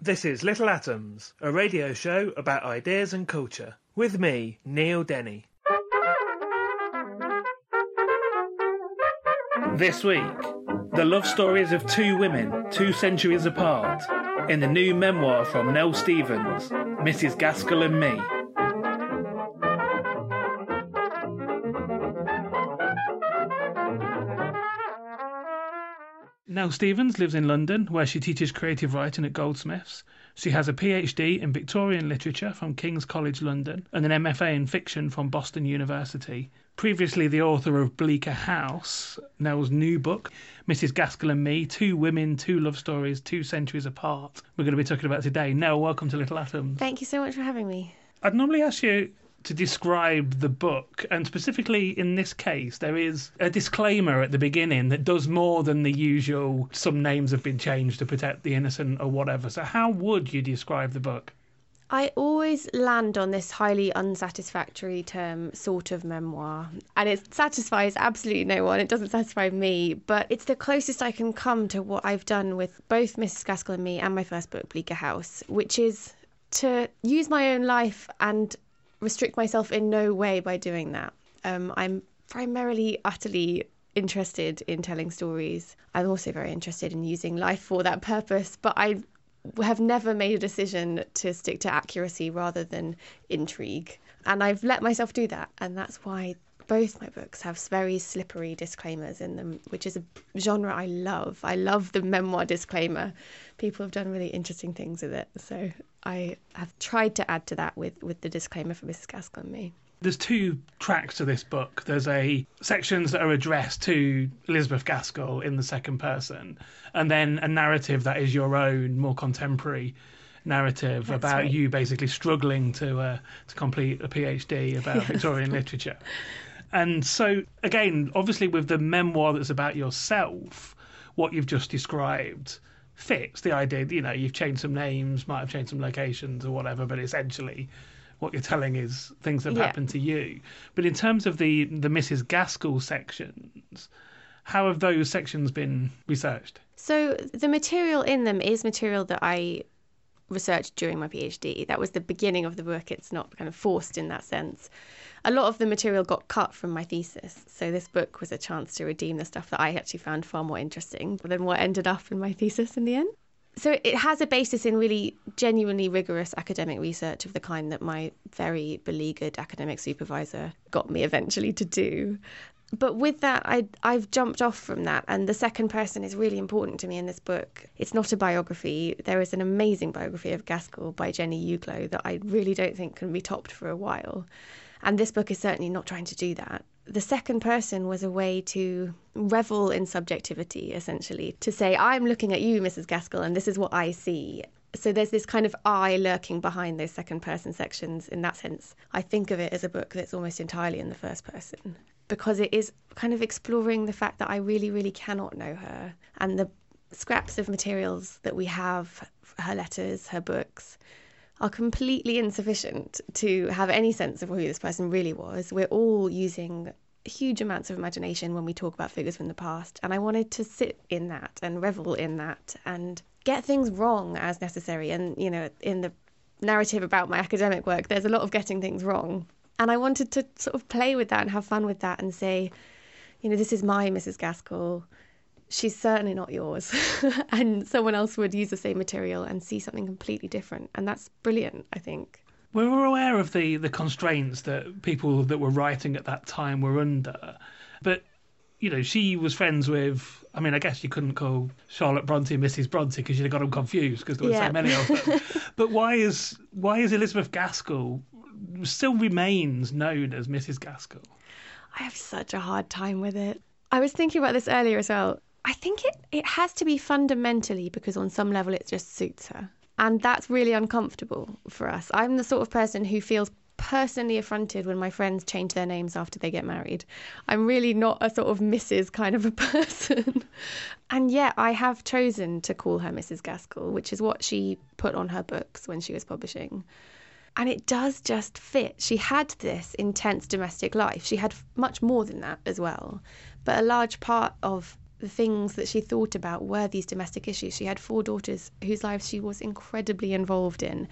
This is Little Atoms, a radio show about ideas and culture. With me, Neil Denny. This week, the love stories of two women 2 centuries apart in the new memoir from Nell Stevens, Mrs. Gaskell and Me. Nell Stevens lives in London, where she teaches creative writing at Goldsmiths. She has a PhD in Victorian literature from King's College, London, and an MFA in fiction from Boston University. Previously the author of Bleaker House, Nell's new book, Mrs. Gaskell and Me, 2 Women, 2 Love Stories, 2 Centuries Apart, we're going to be talking about today. Nell, welcome to Little Atoms. Thank you so much for having me. I'd normally ask you to describe the book, and specifically in this case there is a disclaimer at the beginning that does more than the usual some names have been changed to protect the innocent or whatever. So how would you describe the book? I always land on this highly unsatisfactory term, sort of memoir, and it satisfies absolutely no one. It doesn't satisfy me, but it's the closest I can come to what I've done with both Mrs. Gaskell and Me and my first book, Bleaker House, which is to use my own life and restrict myself in no way by doing that. I'm primarily utterly interested in telling stories. I'm also very interested in using life for that purpose, but I have never made a decision to stick to accuracy rather than intrigue. And I've let myself do that. And that's why both my books have very slippery disclaimers in them, which is a genre I love. I love the memoir disclaimer. People have done really interesting things with it. So I have tried to add to that with the disclaimer for Mrs. Gaskell and Me. There's 2 tracks to this book. There's a sections that are addressed to Elizabeth Gaskell in the second person, and then a narrative that is your own, more contemporary narrative. That's about right. You basically struggling to complete a PhD about Victorian literature. And so, again, obviously with the memoir that's about yourself, what you've just described fits the idea that, you know, you've changed some names, might have changed some locations or whatever, but essentially what you're telling is things that have happened to you. But in terms of the Mrs. Gaskell sections, how have those sections been researched? So the material in them is material that I researched during my PhD. That was the beginning of the book. It's not kind of forced in that sense. A lot of the material got cut from my thesis, so this book was a chance to redeem the stuff that I actually found far more interesting than what ended up in my thesis in the end. So it has a basis in really genuinely rigorous academic research of the kind that my very beleaguered academic supervisor got me eventually to do. But with that, I've jumped off from that, and the second person is really important to me in this book. It's not a biography. There is an amazing biography of Gaskell by Jenny Uglow that I really don't think can be topped for a while. And this book is certainly not trying to do that. The second person was a way to revel in subjectivity, essentially, to say, I'm looking at you, Mrs. Gaskell, and this is what I see. So there's this kind of I lurking behind those second person sections. In that sense, I think of it as a book that's almost entirely in the first person, because it is kind of exploring the fact that I really, really cannot know her. And the scraps of materials that we have, her letters, her books, are completely insufficient to have any sense of who this person really was. We're all using huge amounts of imagination when we talk about figures from the past. And I wanted to sit in that and revel in that and get things wrong as necessary. And, you know, in the narrative about my academic work, there's a lot of getting things wrong. And I wanted to sort of play with that and have fun with that and say, you know, this is my Mrs. Gaskell. she's certainly not yours. And someone else would use the same material and see something completely different. And that's brilliant, I think. We were aware of the constraints that people that were writing at that time were under. But, you know, she was friends with... I mean, I guess you couldn't call Charlotte Brontë Mrs. Brontë because you'd have got them confused because there were so many of them. But why is Elizabeth Gaskell still remains known as Mrs. Gaskell? I have such a hard time with it. I was thinking about this earlier as well. I think it has to be fundamentally because on some level it just suits her. And that's really uncomfortable for us. I'm the sort of person who feels personally affronted when my friends change their names after they get married. I'm really not a sort of Mrs. kind of a person. And yet I have chosen to call her Mrs. Gaskell, which is what she put on her books when she was publishing. And it does just fit. She had this intense domestic life. She had much more than that as well. But a large part of the things that she thought about were these domestic issues. She had 4 daughters whose lives she was incredibly involved in.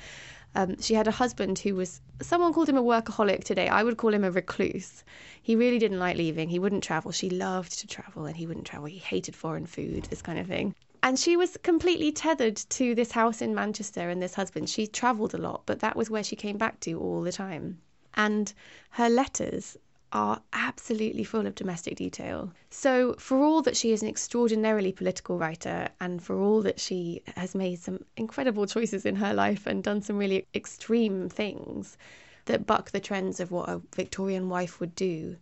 She had a husband who was, someone called him a workaholic today. I would call him a recluse. He really didn't like leaving. He wouldn't travel. She loved to travel and he wouldn't travel. He hated foreign food, this kind of thing. And she was completely tethered to this house in Manchester and this husband. She travelled a lot, but that was where she came back to all the time. And her letters are absolutely full of domestic detail. So for all that she is an extraordinarily political writer and for all that she has made some incredible choices in her life and done some really extreme things that buck the trends of what a Victorian wife would do,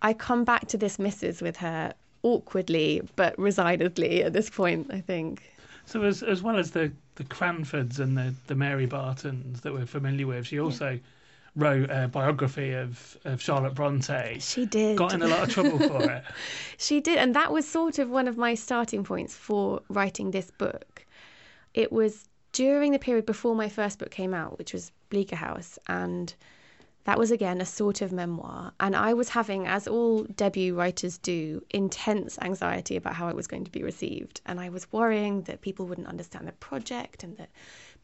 I come back to this Mrs. with her awkwardly but resignedly at this point, I think. So as well as the Cranfords and the Mary Bartons that we're familiar with, she also wrote a biography of Charlotte Brontë. She did. Got in a lot of trouble for it. She did, and that was sort of one of my starting points for writing this book. It was during the period before my first book came out, which was Bleaker House, and that was, again, a sort of memoir. And I was having, as all debut writers do, intense anxiety about how it was going to be received. And I was worrying that people wouldn't understand the project and that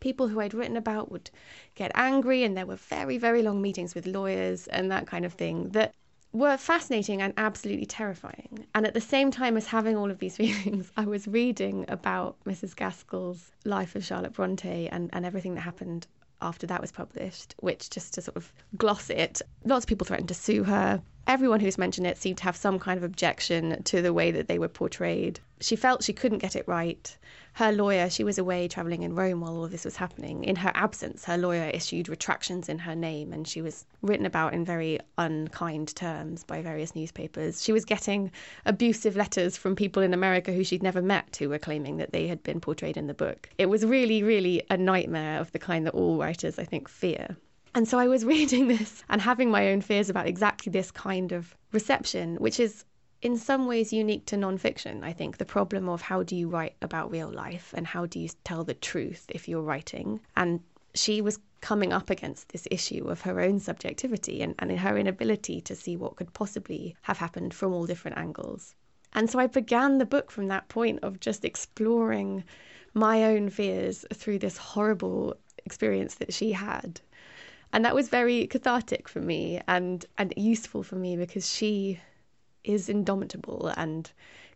people who I'd written about would get angry. And there were very, very long meetings with lawyers and that kind of thing that were fascinating and absolutely terrifying. And at the same time as having all of these feelings, I was reading about Mrs. Gaskell's life of Charlotte Brontë and everything that happened after that was published, which, just to sort of gloss it, lots of people threatened to sue her. Everyone who's mentioned it seemed to have some kind of objection to the way that they were portrayed. She felt she couldn't get it right. Her lawyer, she was away travelling in Rome while all this was happening. In her absence, her lawyer issued retractions in her name and she was written about in very unkind terms by various newspapers. She was getting abusive letters from people in America who she'd never met who were claiming that they had been portrayed in the book. It was really, really a nightmare of the kind that all writers, I think, fear. And so I was reading this and having my own fears about exactly this kind of reception, which is in some ways unique to nonfiction. I think the problem of how do you write about real life and how do you tell the truth if you're writing? And she was coming up against this issue of her own subjectivity and her inability to see what could possibly have happened from all different angles. And so I began the book from that point of just exploring my own fears through this horrible experience that she had. And that was very cathartic for me and useful for me because she is indomitable and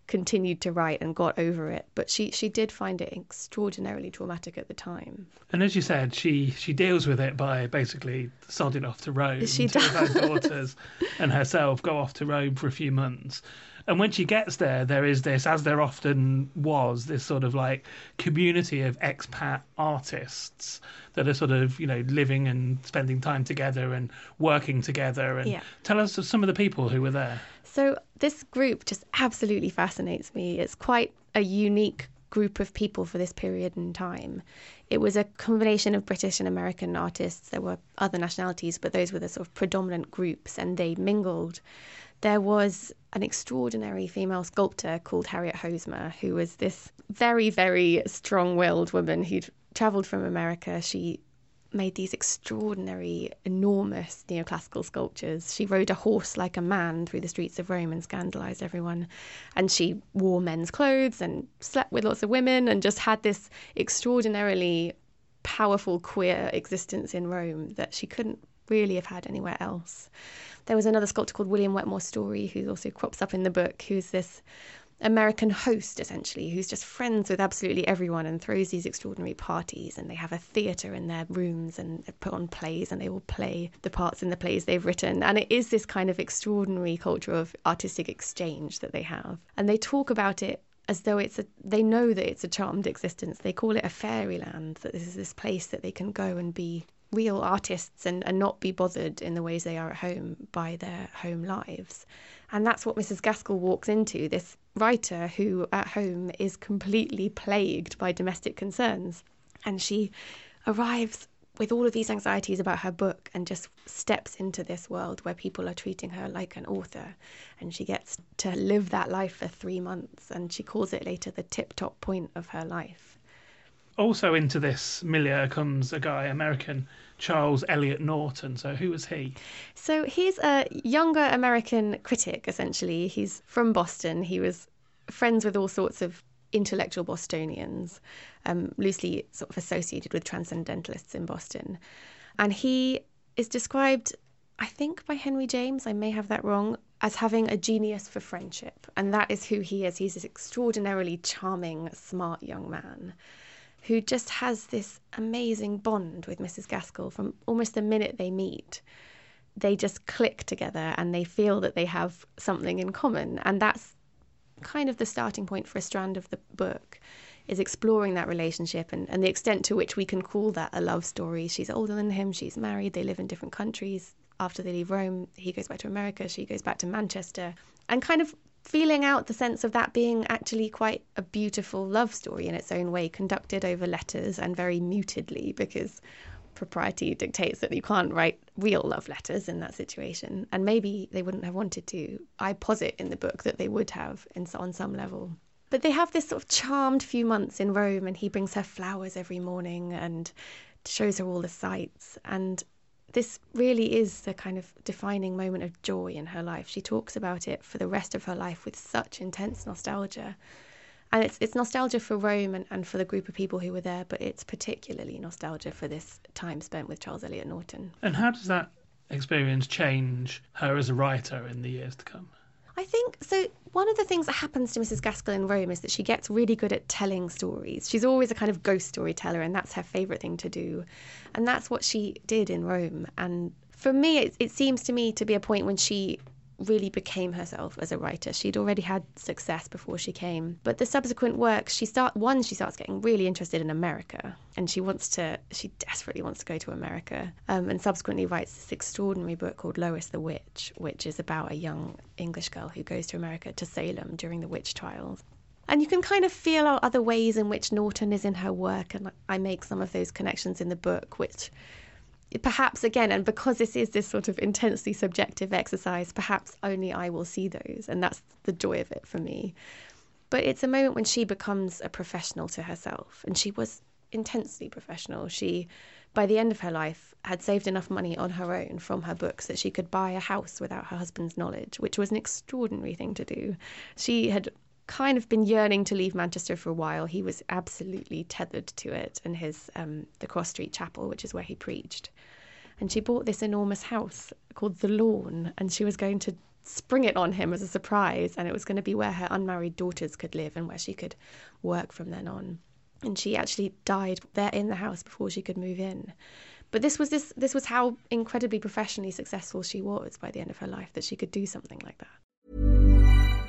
continued to write and got over it. But she did find it extraordinarily traumatic at the time. And as you said, she deals with it by basically sodding off to Rome. She does. Her daughters and herself go off to Rome for a few months. And when she gets there, there is this, as there often was, this sort of like community of expat artists that are sort of, you know, living and spending time together and working together. And tell us of some of the people who were there. So this group just absolutely fascinates me. It's quite a unique group of people for this period in time. It was a combination of British and American artists. There were other nationalities, but those were the sort of predominant groups and they mingled. There was an extraordinary female sculptor called Harriet Hosmer, who was this very, very strong-willed woman who'd travelled from America. She made these extraordinary, enormous neoclassical sculptures. She rode a horse like a man through the streets of Rome and scandalised everyone. And she wore men's clothes and slept with lots of women and just had this extraordinarily powerful queer existence in Rome that she couldn't really have had anywhere else. There was another sculptor called William Wetmore Story, who also crops up in the book, who's this American host, essentially, who's just friends with absolutely everyone and throws these extraordinary parties, and they have a theatre in their rooms and put on plays, and they all play the parts in the plays they've written. And it is this kind of extraordinary culture of artistic exchange that they have. And they talk about it as though they know that it's a charmed existence. They call it a fairyland, that this is this place that they can go and be real artists and not be bothered in the ways they are at home by their home lives. And that's what Mrs. Gaskell walks into, this writer who at home is completely plagued by domestic concerns. And she arrives with all of these anxieties about her book and just steps into this world where people are treating her like an author. And she gets to live that life for 3 months, and she calls it later the tip-top point of her life. Also into this milieu comes a guy, American, Charles Eliot Norton. So who was he? So he's a younger American critic, essentially. He's from Boston. He was friends with all sorts of intellectual Bostonians, loosely sort of associated with transcendentalists in Boston. And he is described, I think, by Henry James, I may have that wrong, as having a genius for friendship. And that is who he is. He's this extraordinarily charming, smart young man who just has this amazing bond with Mrs. Gaskell from almost the minute they meet. They just click together and they feel that they have something in common. And that's kind of the starting point for a strand of the book, is exploring that relationship and the extent to which we can call that a love story. She's older than him, she's married, they live in different countries. After they leave Rome, he goes back to America, she goes back to Manchester, and kind of feeling out the sense of that being actually quite a beautiful love story in its own way, conducted over letters and very mutedly, because propriety dictates that you can't write real love letters in that situation. And maybe they wouldn't have wanted to. I posit in the book that they would have on some level. But they have this sort of charmed few months in Rome, and he brings her flowers every morning and shows her all the sights. And this really is the kind of defining moment of joy in her life. She talks about it for the rest of her life with such intense nostalgia. And it's nostalgia for Rome and for the group of people who were there, but it's particularly nostalgia for this time spent with Charles Eliot Norton. And how does that experience change her as a writer in the years to come? I think, so one of the things that happens to Mrs. Gaskell in Rome is that she gets really good at telling stories. She's always a kind of ghost storyteller, and that's her favourite thing to do. And that's what she did in Rome. And for me, it seems to me to be a point when she really became herself as a writer. She'd already had success before she came. But the subsequent work, she starts getting really interested in America, and she desperately wants to go to America, and subsequently writes this extraordinary book called Lois the Witch, which is about a young English girl who goes to America, to Salem, during the witch trials. And you can kind of feel out other ways in which Norton is in her work, and I make some of those connections in the book, which perhaps, again, and because this is this sort of intensely subjective exercise, perhaps only I will see those, and that's the joy of it for me. But it's a moment when she becomes a professional to herself, and she was intensely professional. She, by the end of her life, had saved enough money on her own from her books that she could buy a house without her husband's knowledge, which was an extraordinary thing to do. She had kind of been yearning to leave Manchester for a while. He was absolutely tethered to it and his the Cross Street Chapel, which is where he preached. And she bought this enormous house called The Lawn, and she was going to spring it on him as a surprise, and it was going to be where her unmarried daughters could live and where she could work from then on. And she actually died there in the house before she could move in. But this was how incredibly professionally successful she was by the end of her life, that she could do something like that.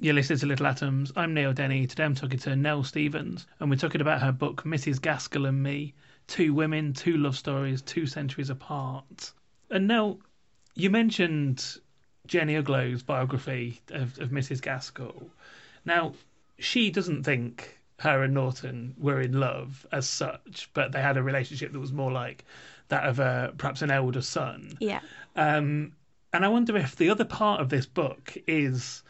You're listening to Little Atoms. I'm Neil Denny. Today I'm talking to Nell Stevens, and we're talking about her book Mrs. Gaskell and Me, Two Women, Two Love Stories, Two Centuries Apart. And Nell, you mentioned Jenny Uglow's biography of Mrs. Gaskell. Now, she doesn't think her and Norton were in love as such, but they had a relationship that was more like that of perhaps an elder son. Yeah. And I wonder if the other part of this book is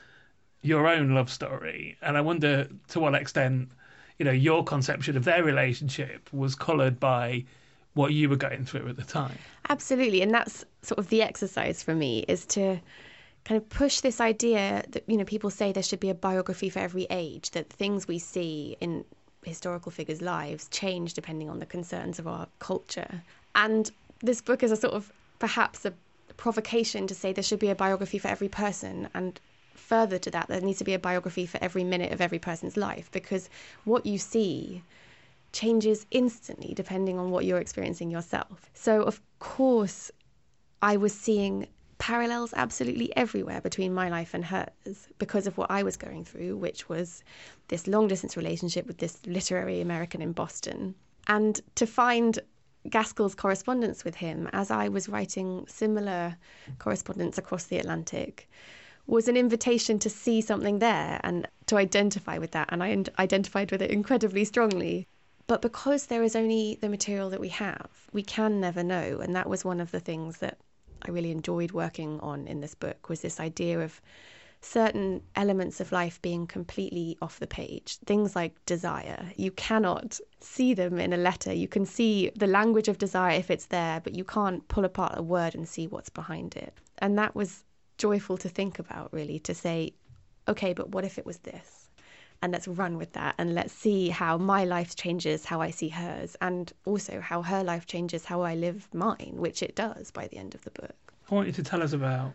your own love story, and I wonder to what extent, you know, your conception of their relationship was coloured by what you were going through at the time. Absolutely, and that's sort of the exercise for me, is to kind of push this idea that, you know, people say there should be a biography for every age, that things we see in historical figures' lives change depending on the concerns of our culture. And this book is a sort of perhaps a provocation to say there should be a biography for every person, and further to that, there needs to be a biography for every minute of every person's life, because what you see changes instantly depending on what you're experiencing yourself. So, of course, I was seeing parallels absolutely everywhere between my life and hers because of what I was going through, which was this long-distance relationship with this literary American in Boston. And to find Gaskell's correspondence with him, as I was writing similar correspondence across the Atlantic, was an invitation to see something there and to identify with that. And I identified with it incredibly strongly. But because there is only the material that we have, we can never know. And that was one of the things that I really enjoyed working on in this book, was this idea of certain elements of life being completely off the page. Things like desire. You cannot see them in a letter. You can see the language of desire if it's there, but you can't pull apart a word and see what's behind it. And that was joyful to think about, really, to say, okay, but what if it was this? And let's run with that, and let's see how my life changes how I see hers, and also how her life changes how I live mine, which it does by the end of the book. I want you to tell us about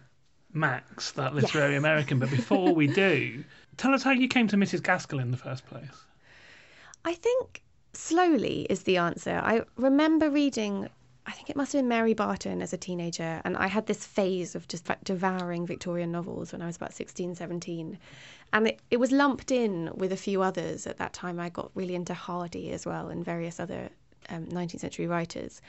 Max, that literary American, but before we do, tell us how you came to Mrs. Gaskell in the first place. I think slowly is the answer. I remember reading, I think it must have been Mary Barton as a teenager, and I had this phase of just like devouring Victorian novels when I was about 16, 17. And it was lumped in with a few others at that time. I got really into Hardy as well and various other 19th century writers.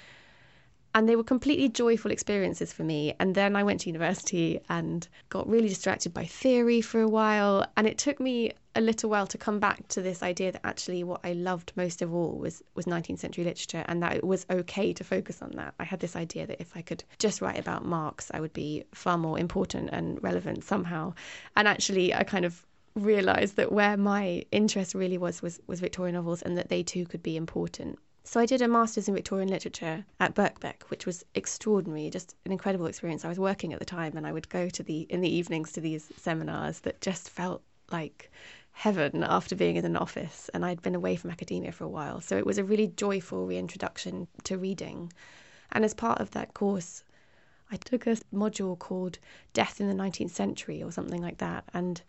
And they were completely joyful experiences for me. And then I went to university and got really distracted by theory for a while. And it took me a little while to come back to this idea that actually what I loved most of all was 19th century literature, and that it was okay to focus on that. I had this idea that if I could just write about Marx, I would be far more important and relevant somehow. And actually, I kind of realised that where my interest really was Victorian novels, and that they too could be important. So I did a master's in Victorian literature at Birkbeck, which was extraordinary, just an incredible experience. I was working at the time, and I would go in the evenings to these seminars that just felt like heaven after being in an office. And I'd been away from academia for a while. So it was a really joyful reintroduction to reading. And as part of that course, I took a module called Death in the 19th Century or something like that. And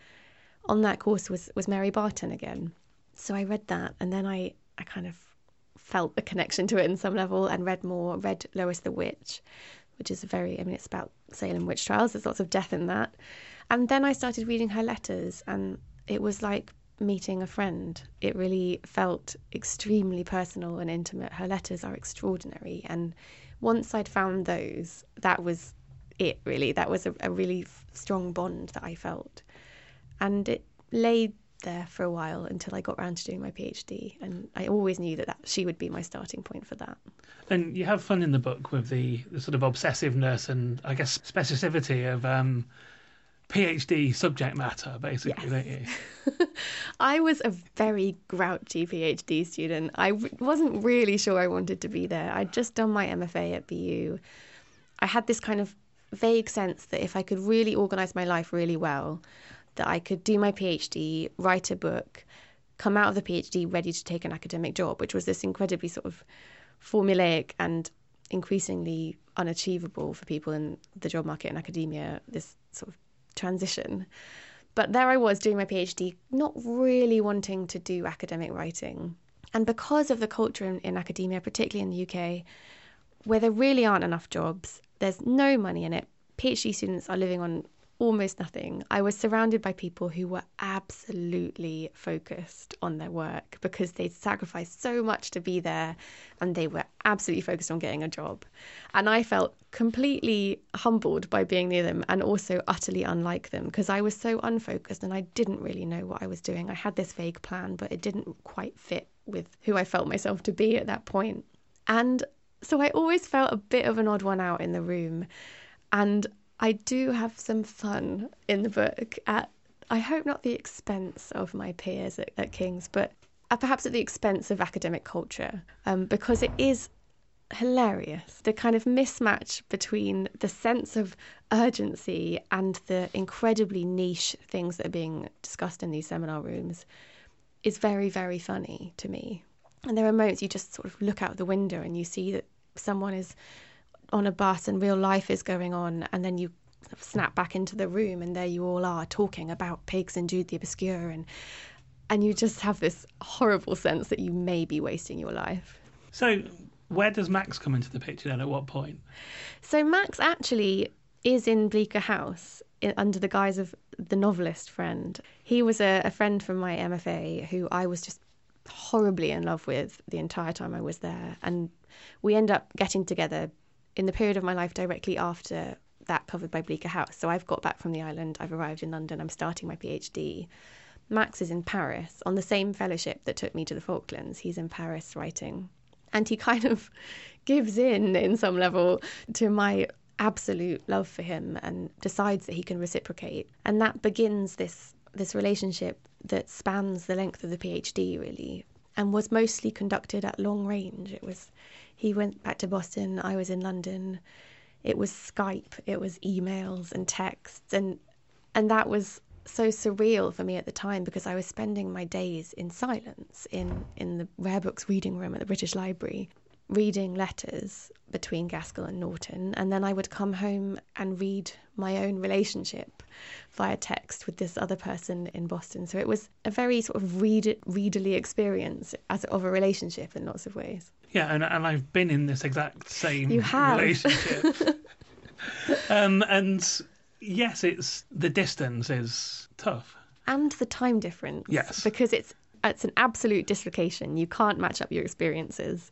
on that course was Mary Barton again. So I read that, and then I kind of felt a connection to it in some level and read more, read Lois the Witch, which is it's about Salem witch trials. There's lots of death in that. And then I started reading her letters, and it was like meeting a friend. It really felt extremely personal and intimate. Her letters are extraordinary, and once I'd found those, that was it, really. That was a really strong bond that I felt, and it lay there for a while until I got around to doing my PhD, and I always knew that she would be my starting point for that. And you have fun in the book with the sort of obsessiveness and, I guess, specificity of PhD subject matter, basically, yes. Don't you? I was a very grouchy PhD student. I wasn't really sure I wanted to be there. I'd just done my MFA at BU. I had this kind of vague sense that if I could really organise my life really well, that I could do my PhD, write a book, come out of the PhD ready to take an academic job, which was this incredibly sort of formulaic and increasingly unachievable for people in the job market and academia, this sort of transition. But there I was doing my PhD, not really wanting to do academic writing. And because of the culture in academia, particularly in the UK, where there really aren't enough jobs, there's no money in it, PhD students are living on almost nothing. I was surrounded by people who were absolutely focused on their work because they'd sacrificed so much to be there, and they were absolutely focused on getting a job. And I felt completely humbled by being near them, and also utterly unlike them because I was so unfocused and I didn't really know what I was doing. I had this vague plan, but it didn't quite fit with who I felt myself to be at that point. And so I always felt a bit of an odd one out in the room. And I do have some fun in the book at, I hope not the expense of my peers at King's, but perhaps at the expense of academic culture, because it is hilarious. The kind of mismatch between the sense of urgency and the incredibly niche things that are being discussed in these seminar rooms is very, very funny to me. And there are moments you just sort of look out the window and you see that someone is on a bus and real life is going on, and then you snap back into the room and there you all are talking about pigs and Jude the Obscure, and you just have this horrible sense that you may be wasting your life. So where does Max come into the picture then, at what point? So Max actually is in Bleaker House under the guise of the novelist friend. He was a friend from my MFA who I was just horribly in love with the entire time I was there, and we end up getting together in the period of my life directly after that covered by Bleaker House. So I've got back from the island, I've arrived in London, I'm starting my PhD. Max is in Paris on the same fellowship that took me to the Falklands. He's in Paris writing. And he kind of gives in some level, to my absolute love for him and decides that he can reciprocate. And that begins this relationship that spans the length of the PhD, really, and was mostly conducted at long range. He went back to Boston, I was in London. It was Skype, it was emails and texts. And that was so surreal for me at the time because I was spending my days in silence in the Rare Books reading room at the British Library, reading letters between Gaskell and Norton. And then I would come home and read my own relationship via text with this other person in Boston. So it was a very sort of readerly experience as of a relationship in lots of ways. Yeah, and I've been in this exact same relationship. And yes, it's the distance is tough. And the time difference. Yes. Because it's an absolute dislocation. You can't match up your experiences.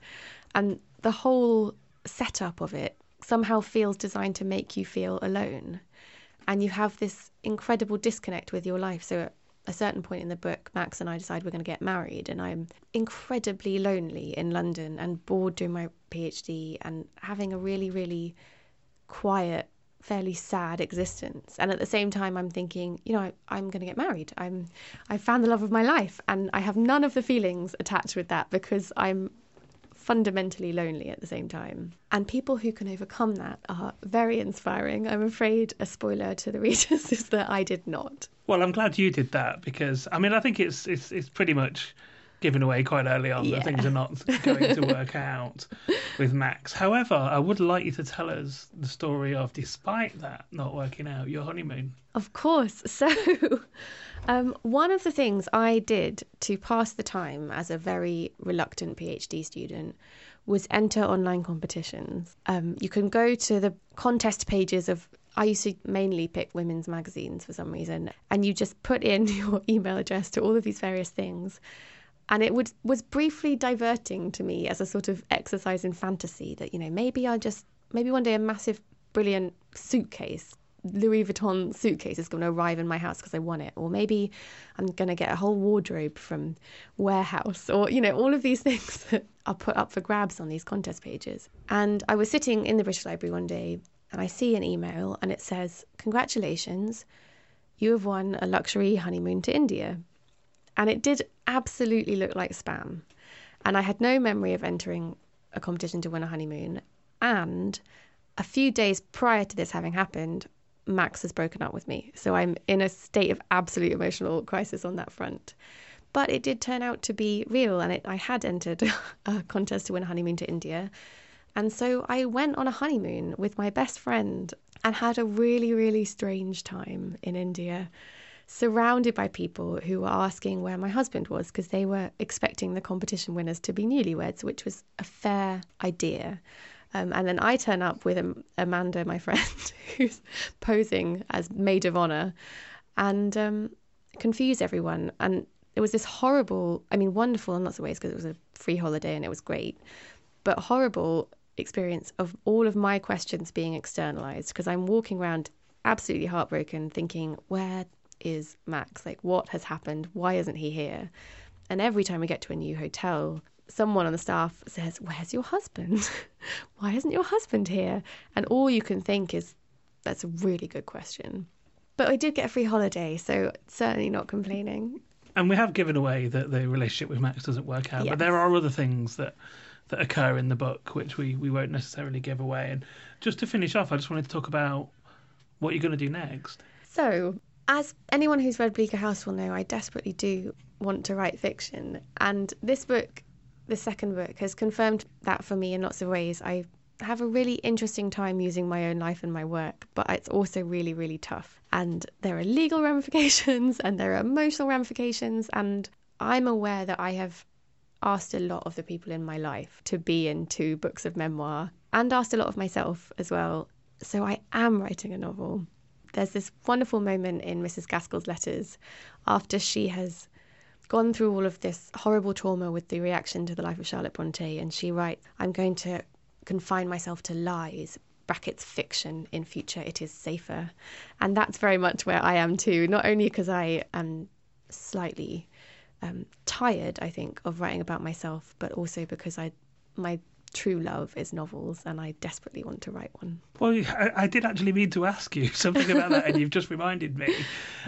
And the whole setup of it somehow feels designed to make you feel alone. And you have this incredible disconnect with your life. So a certain point in the book, Max and I decide we're going to get married, and I'm incredibly lonely in London and bored doing my PhD and having a really, really quiet, fairly sad existence. And at the same time, I'm thinking, you know, I'm going to get married. I found the love of my life, and I have none of the feelings attached with that because I'm fundamentally lonely at the same time. And people who can overcome that are very inspiring. I'm afraid a spoiler to the readers is that I did not. Well, I'm glad you did that because, I mean, I think it's pretty much given away quite early on that things are not going to work out with Max. However, I would like you to tell us the story of, despite that not working out, your honeymoon. Of course. So one of the things I did to pass the time as a very reluctant PhD student was enter online competitions. You can go to the contest pages of I used to mainly pick women's magazines for some reason, and you just put in your email address to all of these various things. And it was briefly diverting to me as a sort of exercise in fantasy that, you know, maybe one day a massive, brilliant suitcase, Louis Vuitton suitcase is going to arrive in my house because I want it. Or maybe I'm going to get a whole wardrobe from Warehouse, or, you know, all of these things that are put up for grabs on these contest pages. And I was sitting in the British Library one day and I see an email and it says, "Congratulations, you have won a luxury honeymoon to India." And it did absolutely look like spam. And I had no memory of entering a competition to win a honeymoon. And a few days prior to this having happened, Max has broken up with me. So I'm in a state of absolute emotional crisis on that front. But it did turn out to be real. And I had entered a contest to win a honeymoon to India. And so I went on a honeymoon with my best friend and had a really, really strange time in India, surrounded by people who were asking where my husband was because they were expecting the competition winners to be newlyweds, which was a fair idea. And then I turn up with Amanda, my friend, who's posing as maid of honor, and confuse everyone. And it was this horrible, I mean, wonderful in lots of ways because it was a free holiday and it was great, but horrible experience of all of my questions being externalized because I'm walking around absolutely heartbroken thinking, where is Max? Like, what has happened? Why isn't he here? And every time we get to a new hotel, someone on the staff says, "Where's your husband? Why isn't your husband here?" And all you can think is, that's a really good question. But I did get a free holiday, so certainly not complaining. And we have given away that the relationship with Max doesn't work out, yes. But there are other things that occur in the book which we won't necessarily give away. And just to finish off, I just wanted to talk about what you're going to do next. So, as anyone who's read Bleaker House will know, I desperately do want to write fiction. And this book, the second book, has confirmed that for me in lots of ways. I have a really interesting time using my own life and my work, but it's also really, really tough. And there are legal ramifications and there are emotional ramifications. And I'm aware that I have asked a lot of the people in my life to be in two books of memoir and asked a lot of myself as well. So I am writing a novel. There's this wonderful moment in Mrs. Gaskell's letters after she has gone through all of this horrible trauma with the reaction to the life of Charlotte Brontë, and she writes, "I'm going to confine myself to lies, brackets fiction, in future it is safer." And that's very much where I am too, not only because I am slightly tired, I think, of writing about myself, but also because my true love is novels and I desperately want to write one. Well, I did actually mean to ask you something about that and you've just reminded me.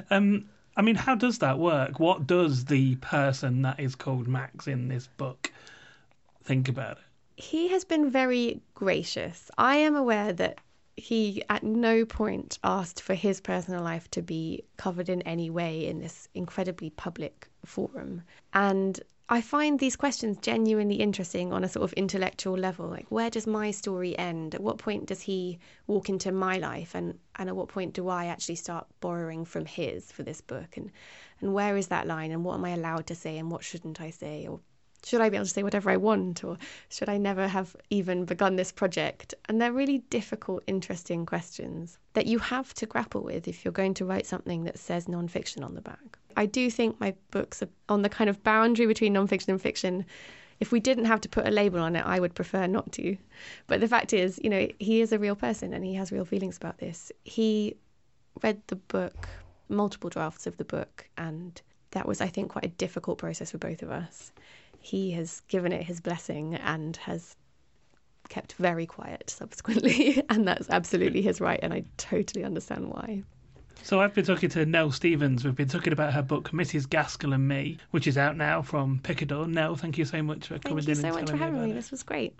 I mean, how does that work? What does the person that is called Max in this book think about it? He has been very gracious. I am aware that he at no point asked for his personal life to be covered in any way in this incredibly public forum. And I find these questions genuinely interesting on a sort of intellectual level. Like, where does my story end? At what point does he walk into my life? And at what point do I actually start borrowing from his for this book? And where is that line? And what am I allowed to say? And what shouldn't I say? Or should I be able to say whatever I want? Or should I never have even begun this project? And they're really difficult, interesting questions that you have to grapple with if you're going to write something that says non-fiction on the back. I do think my books are on the kind of boundary between non-fiction and fiction. If we didn't have to put a label on it, I would prefer not to. But the fact is, you know, he is a real person and he has real feelings about this. He read the book, multiple drafts of the book, and that was, I think, quite a difficult process for both of us. He has given it his blessing and has kept very quiet subsequently, and that's absolutely his right, and I totally understand why. So I've been talking to Nell Stevens. We've been talking about her book, Mrs. Gaskell and Me, which is out now from Picador. Nell, thank you so much for coming in and telling me about it. Thank you so much for having me. This was great.